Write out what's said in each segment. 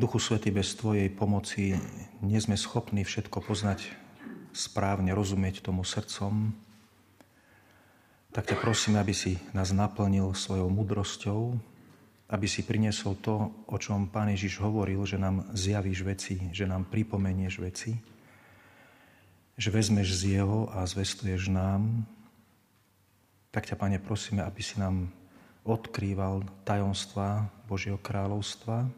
Duchu Svätý, bez Tvojej pomoci nie sme schopní všetko poznať správne, rozumieť tomu srdcom. Tak ťa prosíme, aby si nás naplnil svojou múdrosťou, aby si priniesol to, o čom Pán Ježiš hovoril, že nám zjavíš veci, že nám pripomenieš veci, že vezmeš z Jeho a zvestuješ nám. Tak ťa, Pane, prosíme, aby si nám odkrýval tajomstvá Božieho kráľovstva,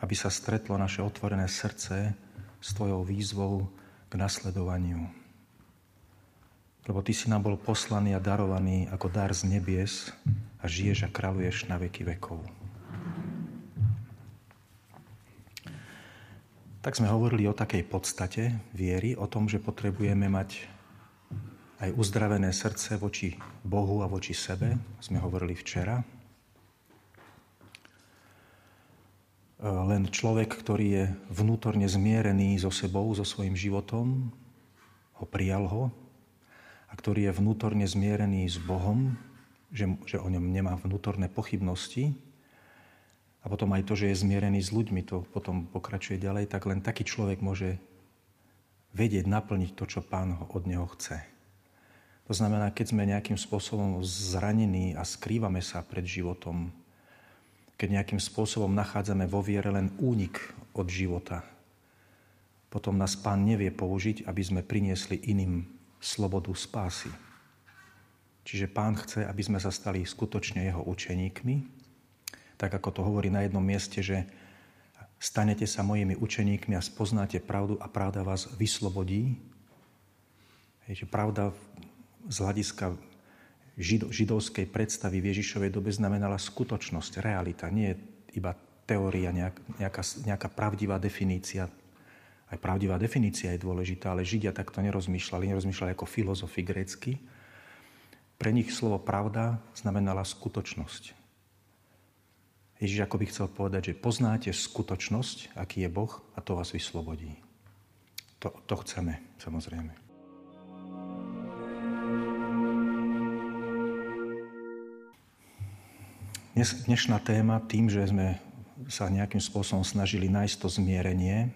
aby sa stretlo naše otvorené srdce s Tvojou výzvou k nasledovaniu. Lebo Ty si nám bol poslaný a darovaný ako dar z nebies a žiješ a kráľuješ na veky vekov. Tak sme hovorili o takej podstate viery, o tom, že potrebujeme mať aj uzdravené srdce voči Bohu a voči sebe. Sme hovorili včera. Len človek, ktorý je vnútorne zmierený so sebou, so svojím životom, prijal ho, a ktorý je vnútorne zmierený s Bohom, že o ňom nemá vnútorné pochybnosti, a potom aj to, že je zmierený s ľuďmi, to potom pokračuje ďalej, tak len taký človek môže vedieť naplniť to, čo Pán od neho chce. To znamená, keď sme nejakým spôsobom zranení a skrývame sa pred životom, keď nejakým spôsobom nachádzame vo viere len únik od života, potom nás Pán nevie použiť, aby sme priniesli iným slobodu spásy. Čiže Pán chce, aby sme sa stali skutočne Jeho učeníkmi, tak ako to hovorí na jednom mieste, že stanete sa mojimi učeníkmi a spoznáte pravdu a pravda vás vyslobodí. Hej, že pravda z hľadiska židovskej predstavy v Ježišovej dobe znamenala skutočnosť, realita. Nie iba teória, nejaká pravdivá definícia. Aj pravdivá definícia je dôležitá, ale Židia takto nerozmýšľali ako filozofi grécky. Pre nich slovo pravda znamenala skutočnosť. Ježiš ako by chcel povedať, že poznáte skutočnosť, aký je Boh, a to vás vyslobodí. To chceme, samozrejme. Dnešná téma, tým, že sme sa nejakým spôsobom snažili nájsť to zmierenie,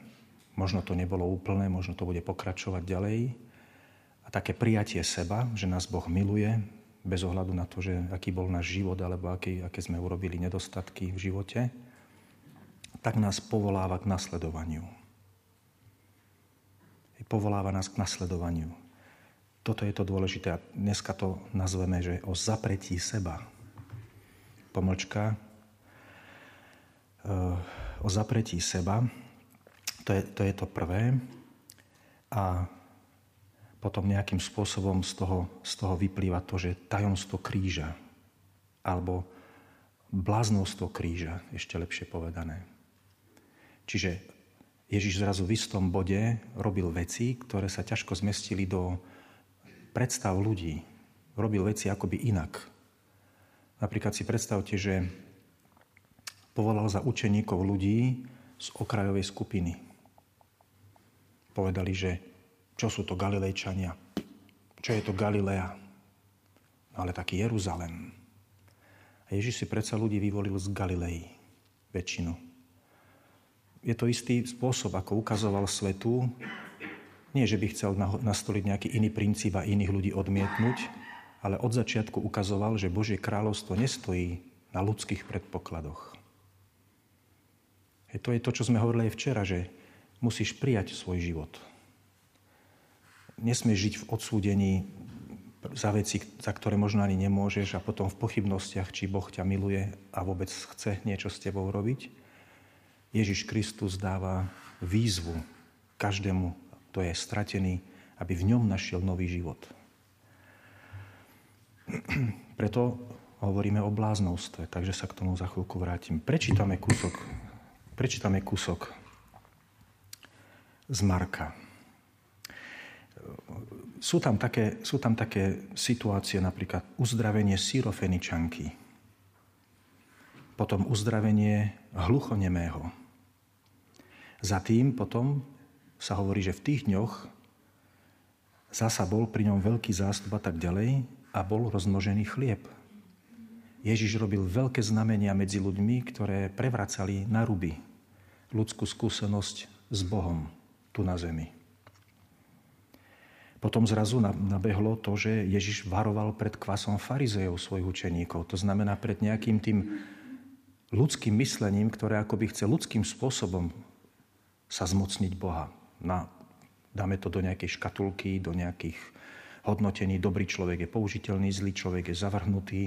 možno to nebolo úplné, možno to bude pokračovať ďalej, a také prijatie seba, že nás Boh miluje, bez ohľadu na to, že aký bol náš život, alebo aké sme urobili nedostatky v živote, tak nás povoláva k nasledovaniu. Povoláva nás k nasledovaniu. Toto je to dôležité a dneska to nazveme, že o zapretí seba. O zapretí seba. To je to prvé. A potom nejakým spôsobom z toho vyplýva to, že tajomstvo kríža alebo bláznostvo kríža, ešte lepšie povedané. Čiže Ježiš zrazu v istom bode robil veci, ktoré sa ťažko zmestili do predstav ľudí. Robil veci akoby inak. Napríklad si predstavte, že povolal za učeníkov ľudí z okrajovej skupiny. Povedali, že čo sú to Galilejčania? Čo je to Galilea? No ale taký Jeruzalém. A Ježiš si predsa ľudí vyvolil z Galilei väčšinu. Je to istý spôsob, ako ukazoval svetu. Nie, že by chcel nastoliť nejaký iný princíp a iných ľudí odmietnúť, ale od začiatku ukazoval, že Božie kráľovstvo nestojí na ľudských predpokladoch. To je to, čo sme hovorili aj včera, že musíš prijať svoj život. Nesmieš žiť v odsúdení za veci, za ktoré možno ani nemôžeš, a potom v pochybnostiach, či Boh ťa miluje a vôbec chce niečo s tebou robiť. Ježiš Kristus dáva výzvu každému, kto je stratený, aby v ňom našiel nový život. Preto hovoríme o bláznostve, takže sa k tomu za chvíľku vrátim. Prečítame kúsok z Marka. Sú tam také situácie, napríklad uzdravenie syrofeničanky, potom uzdravenie hluchonemého. Za tým potom sa hovorí, že v tých dňoch zasa bol pri ňom veľký zástup a tak ďalej, a bol rozmnožený chlieb. Ježiš robil veľké znamenia medzi ľuďmi, ktoré prevracali na ruby ľudskú skúsenosť s Bohom tu na zemi. Potom zrazu nabehlo to, že Ježiš varoval pred kvasom farizejov svojich učeníkov. To znamená pred nejakým tým ľudským myslením, ktoré akoby chce ľudským spôsobom sa zmocniť Boha. Dáme to do nejakej škatulky, do nejakých hodnotení. Dobrý človek je použiteľný, zlý človek je zavrhnutý.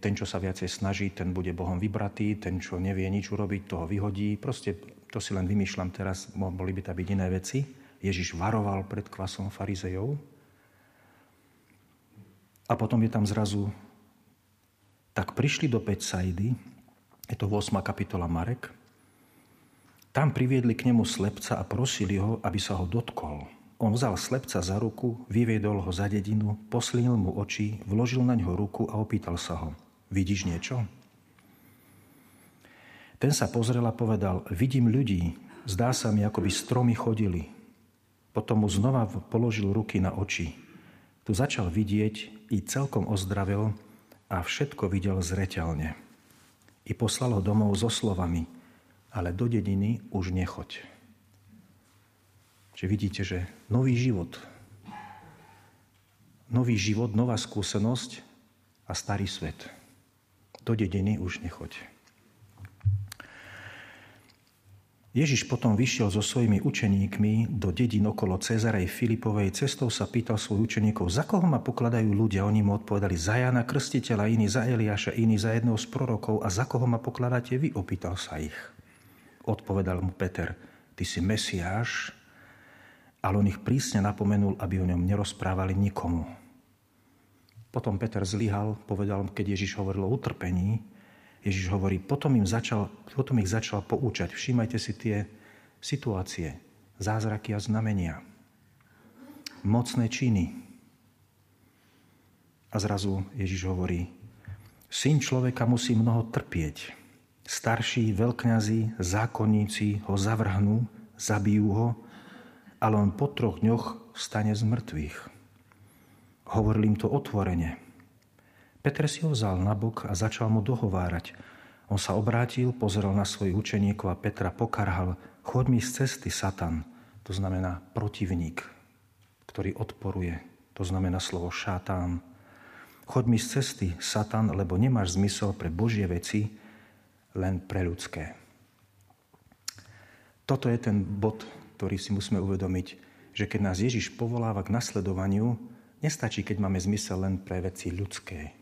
Ten, čo sa viacej snaží, ten bude Bohom vybratý, ten, čo nevie nič urobiť, toho vyhodí. Proste to si len vymýšľam teraz, boli by tam byť iné veci. Ježiš varoval pred kvasom farizejov. A potom je tam zrazu, tak prišli do Betsaidy, je to 8. kapitola Marek, tam priviedli k nemu slepca a prosili ho, aby sa ho dotkol. On vzal slepca za ruku, vyviedol ho za dedinu, poslínil mu oči, vložil na ňo ruku a opýtal sa ho: vidíš niečo? Ten sa pozrel a povedal: vidím ľudí, zdá sa mi, ako by stromy chodili. Potom mu znova položil ruky na oči. Tu začal vidieť i celkom ozdravel a všetko videl zreteľne. I poslal ho domov so slovami: ale do dediny už nechoď. Čiže vidíte, že nový život, nová skúsenosť a starý svet. Do dediny už nechoď. Ježiš potom vyšiel so svojimi učeníkmi do dedín okolo Cezarej Filipovej. Cestou sa pýtal svojich učeníkov: za koho ma pokladajú ľudia? Oni mu odpovedali: za Jána Krstiteľa, iní za Eliáša, iní za jedného z prorokov. A za koho ma pokladáte vy? Opýtal sa ich. Odpovedal mu Peter: ty si Mesiáš. Ale on ich prísne napomenul, aby o ňom nerozprávali nikomu. Potom Peter zlyhal, povedal, keď Ježiš hovoril o utrpení, Ježiš hovorí, potom ich začal poučať. Všímajte si tie situácie, zázraky a znamenia, mocné činy. A zrazu Ježiš hovorí: syn človeka musí mnoho trpieť. Starší, veľkňazi, zákonníci ho zavrhnú, zabijú ho, ale on po 3 dňoch vstane z mŕtvych. Hovoril im to otvorene. Peter si ho vzal nabok a začal mu dohovárať. On sa obrátil, pozrel na svojich učeníkov a Petra pokarhal: choď mi z cesty, Satan. To znamená protivník, ktorý odporuje. To znamená slovo šatán. Choď mi z cesty, Satan, lebo nemáš zmysel pre Božie veci, len pre ľudské. Toto je ten bod, ktorý si musíme uvedomiť, že keď nás Ježiš povoláva k nasledovaniu, nestačí, keď máme zmysel len pre veci ľudské.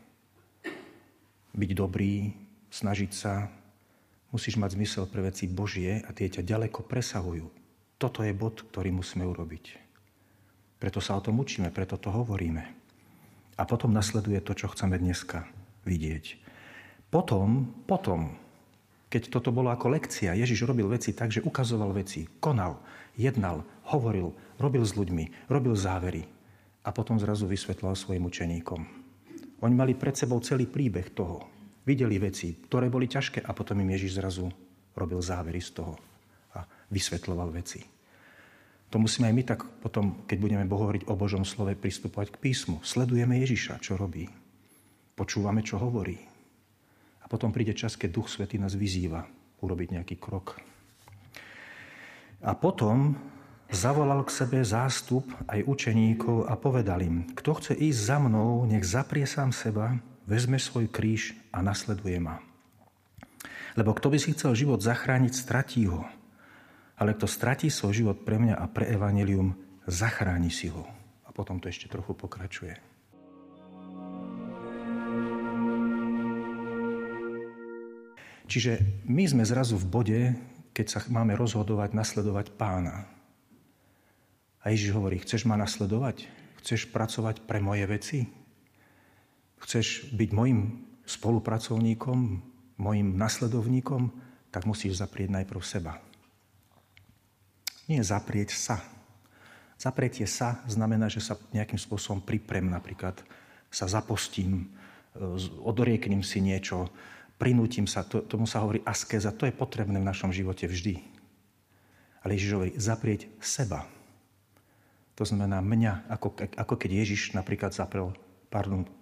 Byť dobrý, snažiť sa, musíš mať zmysel pre veci Božie a tie ťa ďaleko presahujú. Toto je bod, ktorý musíme urobiť. Preto sa o tom učíme, preto to hovoríme. A potom nasleduje to, čo chceme dneska vidieť. Potom, keď toto bolo ako lekcia, Ježiš robil veci tak, že ukazoval veci, konal, jednal, hovoril, robil s ľuďmi, robil závery. A potom zrazu vysvetľoval svojim učeníkom. Oni mali pred sebou celý príbeh toho. Videli veci, ktoré boli ťažké, a potom im Ježiš zrazu robil závery z toho a vysvetľoval veci. To musíme aj my tak potom, keď budeme hovoriť o Božom slove, pristupovať k písmu. Sledujeme Ježiša, čo robí. Počúvame, čo hovorí. A potom príde čas, keď Duch Svätý nás vyzýva urobiť nejaký krok. A potom zavolal k sebe zástup aj učeníkov a povedal im: kto chce ísť za mnou, nech zaprie sám seba, vezme svoj kríž a nasleduje ma. Lebo kto by si chcel život zachrániť, stratí ho. Ale kto stratí svoj život pre mňa a pre evanjelium, zachráni si ho. A potom to ešte trochu pokračuje. Čiže my sme zrazu v bode, keď sa máme rozhodovať nasledovať Pána. A Ježiš hovorí: chceš ma nasledovať? Chceš pracovať pre moje veci? Chceš byť mojim spolupracovníkom, mojim nasledovníkom? Tak musíš zaprieť najprv seba. Nie zaprieť sa. Zaprietie sa znamená, že sa nejakým spôsobom priprem, napríklad sa zapostím, odrieknem si niečo, prinútim sa, tomu sa hovorí askéza, to je potrebné v našom živote vždy. Ale Ježiš hovorí zaprieť seba. To znamená mňa, ako keď Ježiš napríklad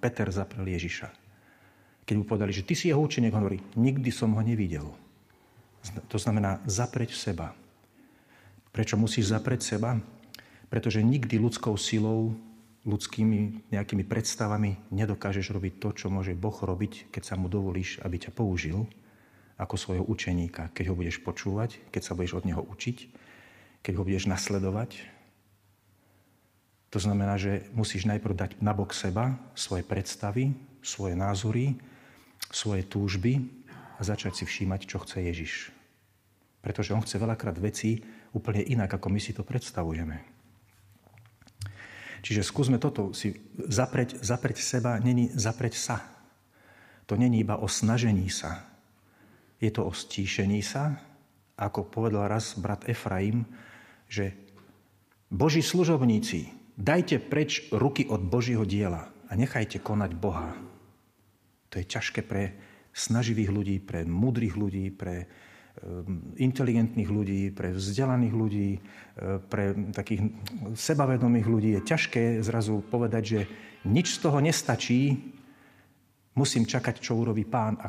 Peter zaprel Ježiša. Keď mu povedali, že ty si jeho učeník, hovorí, nikdy som ho nevidel. To znamená zapreť seba. Prečo musíš zapreť seba? Pretože nikdy ľudskou silou, ľudskými nejakými predstavami nedokážeš robiť to, čo môže Boh robiť, keď sa mu dovolíš, aby ťa použil ako svojho učeníka. Keď ho budeš počúvať, keď sa budeš od neho učiť, keď ho budeš nasledovať. To znamená, že musíš najprv dať nabok seba, svoje predstavy, svoje názory, svoje túžby a začať si všímať, čo chce Ježiš. Pretože on chce veľakrát veci úplne inak, ako my si to predstavujeme. Čiže skúsme toto si zapreť seba, není zapreť sa. To není iba o snažení sa. Je to o stíšení sa. Ako povedal raz brat Efraim, že Boží služobníci, dajte preč ruky od Božieho diela a nechajte konať Boha. To je ťažké pre snaživých ľudí, pre múdrych ľudí, pre inteligentných ľudí, pre vzdelaných ľudí, pre takých sebavedomých ľudí. Je ťažké zrazu povedať, že nič z toho nestačí, musím čakať, čo urobí Pán a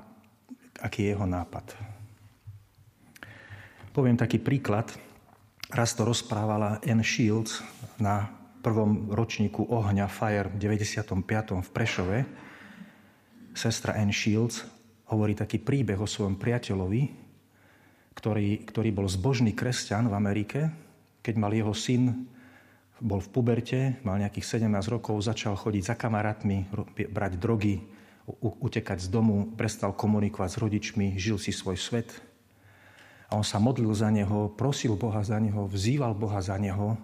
aký je jeho nápad. Poviem taký príklad. Raz to rozprávala Anne Shields na prvom ročníku Ohňa Fire v 95. v Prešove. Sestra Anne Shields hovorí taký príbeh o svojom priateľovi, ktorý bol zbožný kresťan v Amerike. Keď mal jeho syn, bol v puberte, mal nejakých 17 rokov, začal chodiť za kamarátmi, brať drogy, utekať z domu, prestal komunikovať s rodičmi, žil si svoj svet. A on sa modlil za neho, prosil Boha za neho, vzýval Boha za neho,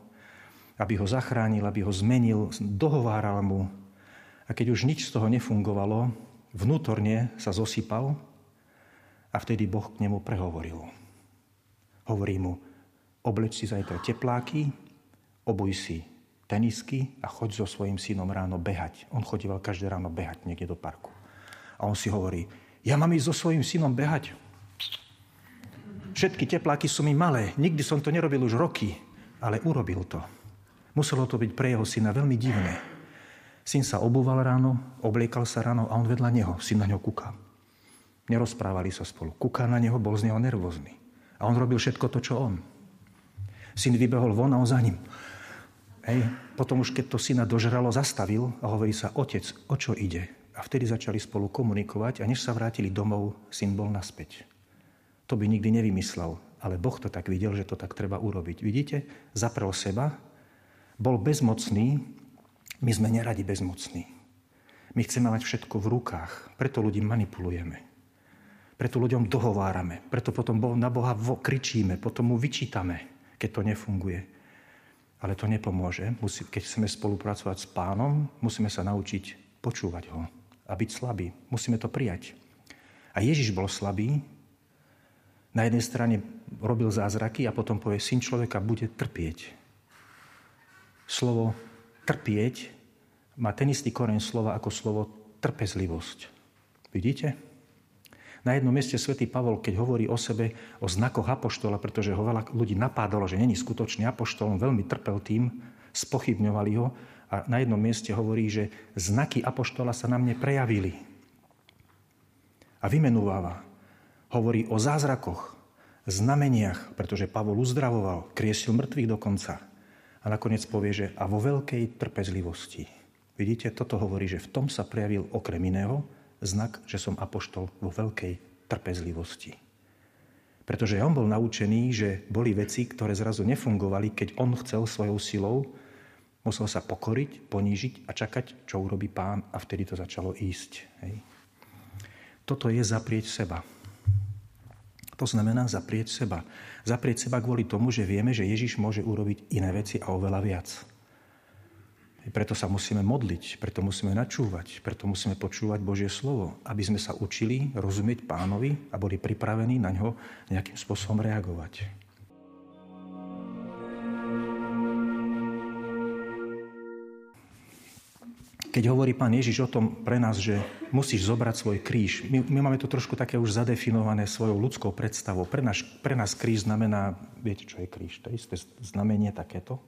aby ho zachránil, aby ho zmenil, dohováral mu. A keď už nič z toho nefungovalo, vnútorne sa zosypal a vtedy Boh k nemu prehovoril. Hovorí mu, obleč si zajtra tepláky, obuj si tenisky a choď so svojím synom ráno behať. On chodíval každé ráno behať niekde do parku. A on si hovorí, ja mám ísť so svojím synom behať. Všetky tepláky sú mi malé, nikdy som to nerobil už roky, ale urobil to. Muselo to byť pre jeho syna veľmi divné. Syn sa obúval ráno, obliekal sa ráno a on vedľa neho, syn na ňo kúka. Nerozprávali sa spolu. Kúkal na neho, bol z neho nervózny. A on robil všetko to, čo on. Syn vybehol von a on za ním. Hej. Potom už, keď to syna dožralo, zastavil a hovorí sa, otec, o čo ide? A vtedy začali spolu komunikovať a než sa vrátili domov, syn bol naspäť. To by nikdy nevymyslel, ale Boh to tak videl, že to tak treba urobiť. Vidíte? Zaprel seba, bol bezmocný, my sme neradi bezmocní. My chceme mať všetko v rukách, preto ľudí manipulujeme. Preto ľuďom dohovárame, preto potom na Boha kričíme, potom mu vyčítame, keď to nefunguje. Ale to nepomôže. Keď chceme spolupracovať s Pánom, musíme sa naučiť počúvať ho a byť slabí. Musíme to prijať. A Ježiš bol slabý. Na jednej strane robil zázraky a potom povie, syn človeka bude trpieť. Slovo trpieť má ten istý koreň slova ako slovo trpezlivosť. Vidíte? Na jednom mieste svätý Pavol, keď hovorí o sebe, o znakoch apoštola, pretože ho veľa ľudí napádalo, že není skutočný apoštol, on veľmi trpel tým, spochybňovali ho a na jednom mieste hovorí, že znaky apoštola sa na mne prejavili. A vymenúváva. Hovorí o zázrakoch, znameniach, pretože Pavol uzdravoval, kriesil mŕtvych dokonca. A nakoniec povie, že a vo veľkej trpezlivosti. Vidíte, toto hovorí, že v tom sa prejavil okrem iného znak, že som apoštol vo veľkej trpezlivosti. Pretože on bol naučený, že boli veci, ktoré zrazu nefungovali, keď on chcel svojou silou, musel sa pokoriť, ponížiť a čakať, čo urobí Pán a vtedy to začalo ísť. Hej. Toto je zaprieť seba. To znamená zaprieť seba. Zaprieť seba kvôli tomu, že vieme, že Ježiš môže urobiť iné veci a oveľa viac. Preto sa musíme modliť, preto musíme načúvať, preto musíme počúvať Božie slovo, aby sme sa učili rozumieť Pánovi a boli pripravení na ňo nejakým spôsobom reagovať. Keď hovorí Pán Ježiš o tom pre nás, že musíš zobrať svoj kríž, my máme to trošku také už zadefinované svojou ľudskou predstavou. Pre nás kríž znamená, viete, čo je kríž? To je isté znamenie takéto.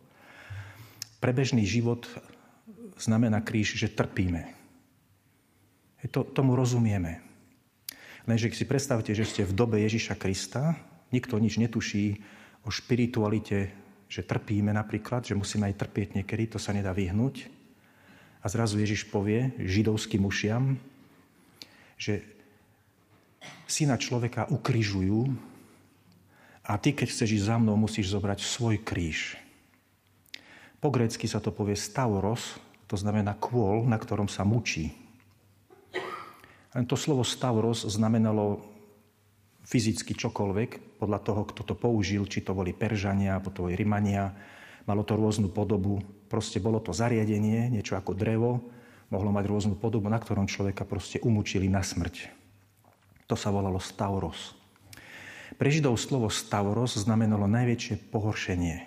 Pre bežný život znamená kríž, že trpíme. Tomu rozumieme. Lenže si predstavte, že ste v dobe Ježiša Krista, nikto nič netuší o špiritualite, že trpíme napríklad, že musíme aj trpieť niekedy, to sa nedá vyhnúť. A zrazu Ježiš povie židovským ušiam, že syna človeka ukrižujú a ty, keď chceš ísť za mnou, musíš zobrať svoj kríž. Po grécky sa to povie stavros, to znamená kôl, na ktorom sa mučí. Len to slovo stavros znamenalo fyzicky čokoľvek, podľa toho, kto to použil, či to boli Peržania, potom Rimania, malo to rôznu podobu. Proste bolo to zariadenie, niečo ako drevo, mohlo mať rôznu podobu, na ktorom človeka proste umúčili na smrť. To sa volalo stavros. Pre Židov slovo stavros znamenalo najväčšie pohoršenie.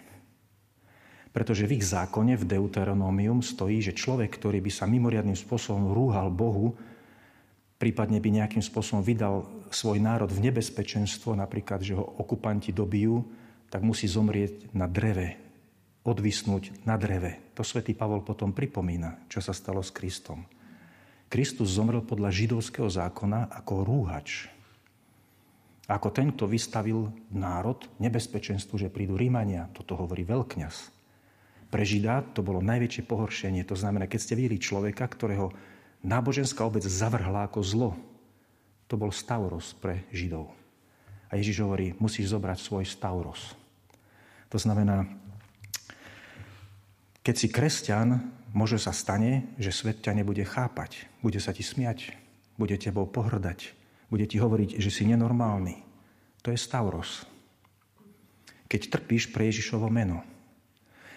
Pretože v ich zákone, v Deuteronomium, stojí, že človek, ktorý by sa mimoriadnym spôsobom rúhal Bohu, prípadne by nejakým spôsobom vydal svoj národ v nebezpečenstvo, napríklad, že ho okupanti dobijú, tak musí zomrieť na dreve, odvisnúť na dreve. To svätý Pavol potom pripomína, čo sa stalo s Kristom. Kristus zomrel podľa židovského zákona ako rúhač. Ako ten, kto vystavil národ nebezpečenstvu, že prídu Rímania. Toto hovorí veľkňaz. Pre Žida to bolo najväčšie pohoršenie. To znamená, keď ste videli človeka, ktorého náboženská obec zavrhla ako zlo. To bol stavros pre Židov. A Ježiš hovorí, musíš zobrať svoj stavros. To znamená, keď si kresťan, môže sa stane, že svet ťa nebude chápať. Bude sa ti smiať, bude tebou pohrdať, bude ti hovoriť, že si nenormálny. To je stavros. Keď trpíš pre Ježišovo meno.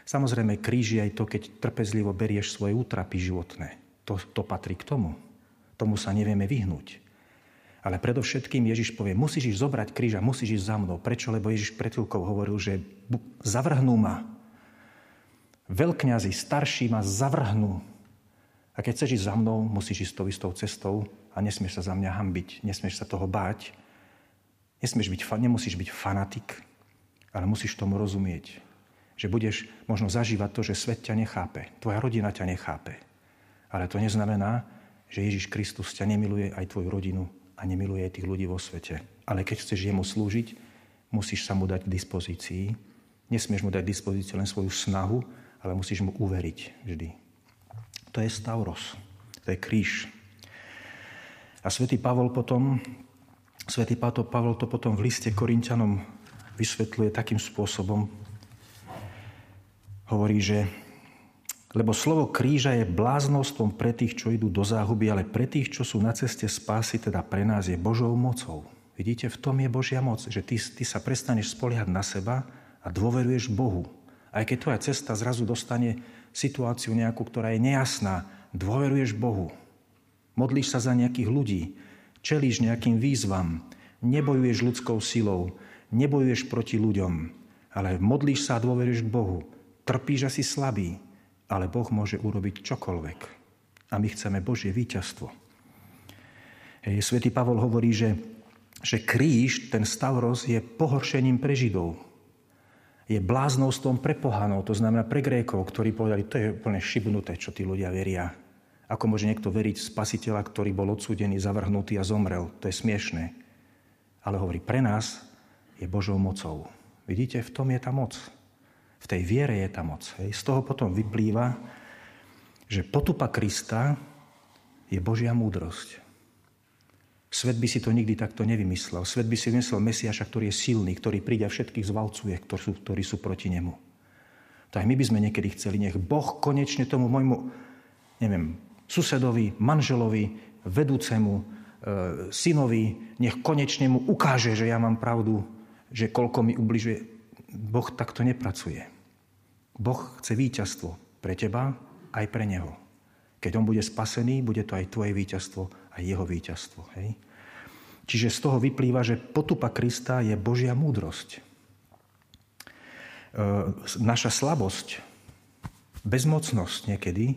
Samozrejme, kríž je aj to, keď trpezlivo berieš svoje útrapy životné. To patrí k tomu. Tomu sa nevieme vyhnúť. Ale predovšetkým Ježiš povie, musíš ísť zobrať kríž a musíš ísť za mnou. Prečo? Lebo Ježiš pred chvíľkou hovoril, že zavrhnú ma. Veľkňazi, starší ma zavrhnú. A keď chceš ísť za mnou, musíš ísť tou istou cestou a nesmieš sa za mňa hanbiť. Nesmieš sa toho báť. Nemusíš byť fanatik, ale musíš tomu rozumieť. Že budeš možno zažívať to, že svet ťa nechápe. Tvoja rodina ťa nechápe. Ale to neznamená, že Ježiš Kristus ťa nemiluje aj tvoju rodinu a nemiluje aj tých ľudí vo svete. Ale keď chceš jemu slúžiť, musíš sa mu dať k dispozícii. Nesmieš mu dať k dispozícii len svoju snahu, ale musíš mu uveriť vždy. To je stavros, to je kríž. A svätý Pavol to potom v liste Korinťanom vysvetľuje takým spôsobom. Hovorí, že lebo slovo kríža je bláznostvom pre tých, čo idú do záhuby, ale pre tých, čo sú na ceste spásy, teda pre nás je Božou mocou. Vidíte, v tom je Božia moc, že ty sa prestaneš spoliehať na seba a dôveruješ Bohu. Aj keď tvoja cesta zrazu dostane situáciu nejakú, ktorá je nejasná, dôveruješ Bohu. Modlíš sa za nejakých ľudí, čelíš nejakým výzvam, nebojuješ ľudskou silou, nebojuješ proti ľuďom, ale modlíš sa a dôveruješ Bohu. Trpíš a si slabý. Ale Boh môže urobiť čokoľvek. A my chceme Božie víťazstvo. Svätý Pavol hovorí, že kríž, ten stavros, je pohoršením pre Židov. Je bláznostvom pre pohanov, to znamená pre Grékov, ktorí povedali, to je úplne šibnuté, čo tí ľudia veria. Ako môže niekto veriť v spasiteľa, ktorý bol odsúdený, zavrhnutý a zomrel. To je smiešné. Ale hovorí, pre nás je Božou mocou. Vidíte, v tom je tá moc. V tej viere je tá moc. Z toho potom vyplýva, že potupa Krista je Božia múdrosť. Svet by si to nikdy takto nevymyslel. Svet by si vymyslel Mesiáša, ktorý je silný, ktorý príde a všetkých zvalcuje, ktorí sú proti nemu. To aj my by sme niekedy chceli. Nech Boh konečne tomu môjmu, neviem, susedovi, manželovi, vedúcemu, synovi, nech konečne mu ukáže, že ja mám pravdu, že koľko mi ubližuje. Boh takto nepracuje. Boh chce víťazstvo pre teba aj pre neho. Keď on bude spasený, bude to aj tvoje víťazstvo a jeho víťazstvo. Hej? Čiže z toho vyplýva, že potupa Krista je Božia múdrosť. Naša slabosť, bezmocnosť niekedy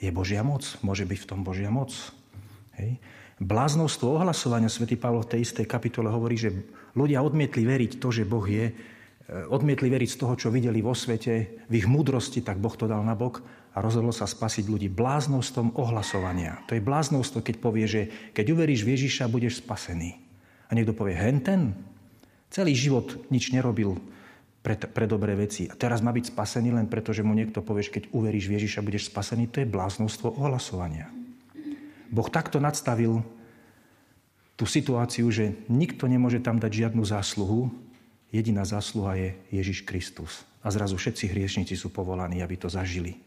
je Božia moc. Môže byť v tom Božia moc. Hej? Bláznostvo ohlasovania svätý Pavol v tej istej kapitole hovorí, že ľudia odmietli veriť to, že Boh je odmietli veriť z toho, čo videli vo svete, v ich múdrosti, tak Boh to dal nabok a rozhodol sa spasiť ľudí bláznostvom ohlasovania. To je bláznostvo, keď povie, že keď uveríš v Ježiša, budeš spasený. A niekto povie, henten? Celý život nič nerobil pre dobré veci. A teraz má byť spasený len preto, že mu niekto povie, že keď uveríš v Ježiša, budeš spasený. To je bláznostvo ohlasovania. Boh takto nadstavil tú situáciu, že nikto nemôže tam dať žiadnu zásluhu. Jediná zásluha je Ježiš Kristus. A zrazu všetci hriešnici sú povolaní, aby to zažili.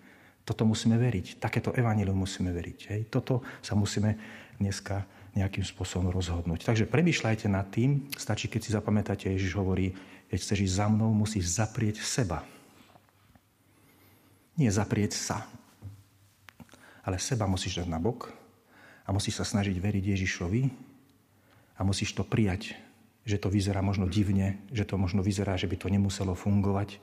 Toto musíme veriť. Takéto evanjelium musíme veriť. Hej. Toto sa musíme dneska nejakým spôsobom rozhodnúť. Takže premýšľajte nad tým. Stačí, keď si zapamätáte, Ježiš hovorí, keď chceš ísť za mnou, musíš zaprieť seba. Nie zaprieť sa. Ale seba musíš dať nabok a musíš sa snažiť veriť Ježišovi, a musíš to prijať, že to vyzerá možno divne, že to možno vyzerá, že by to nemuselo fungovať,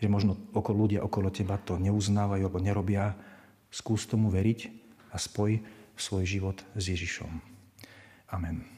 že možno ľudia okolo teba to neuznávajú alebo nerobia. Skús tomu veriť a spoj svoj život s Ježišom. Amen.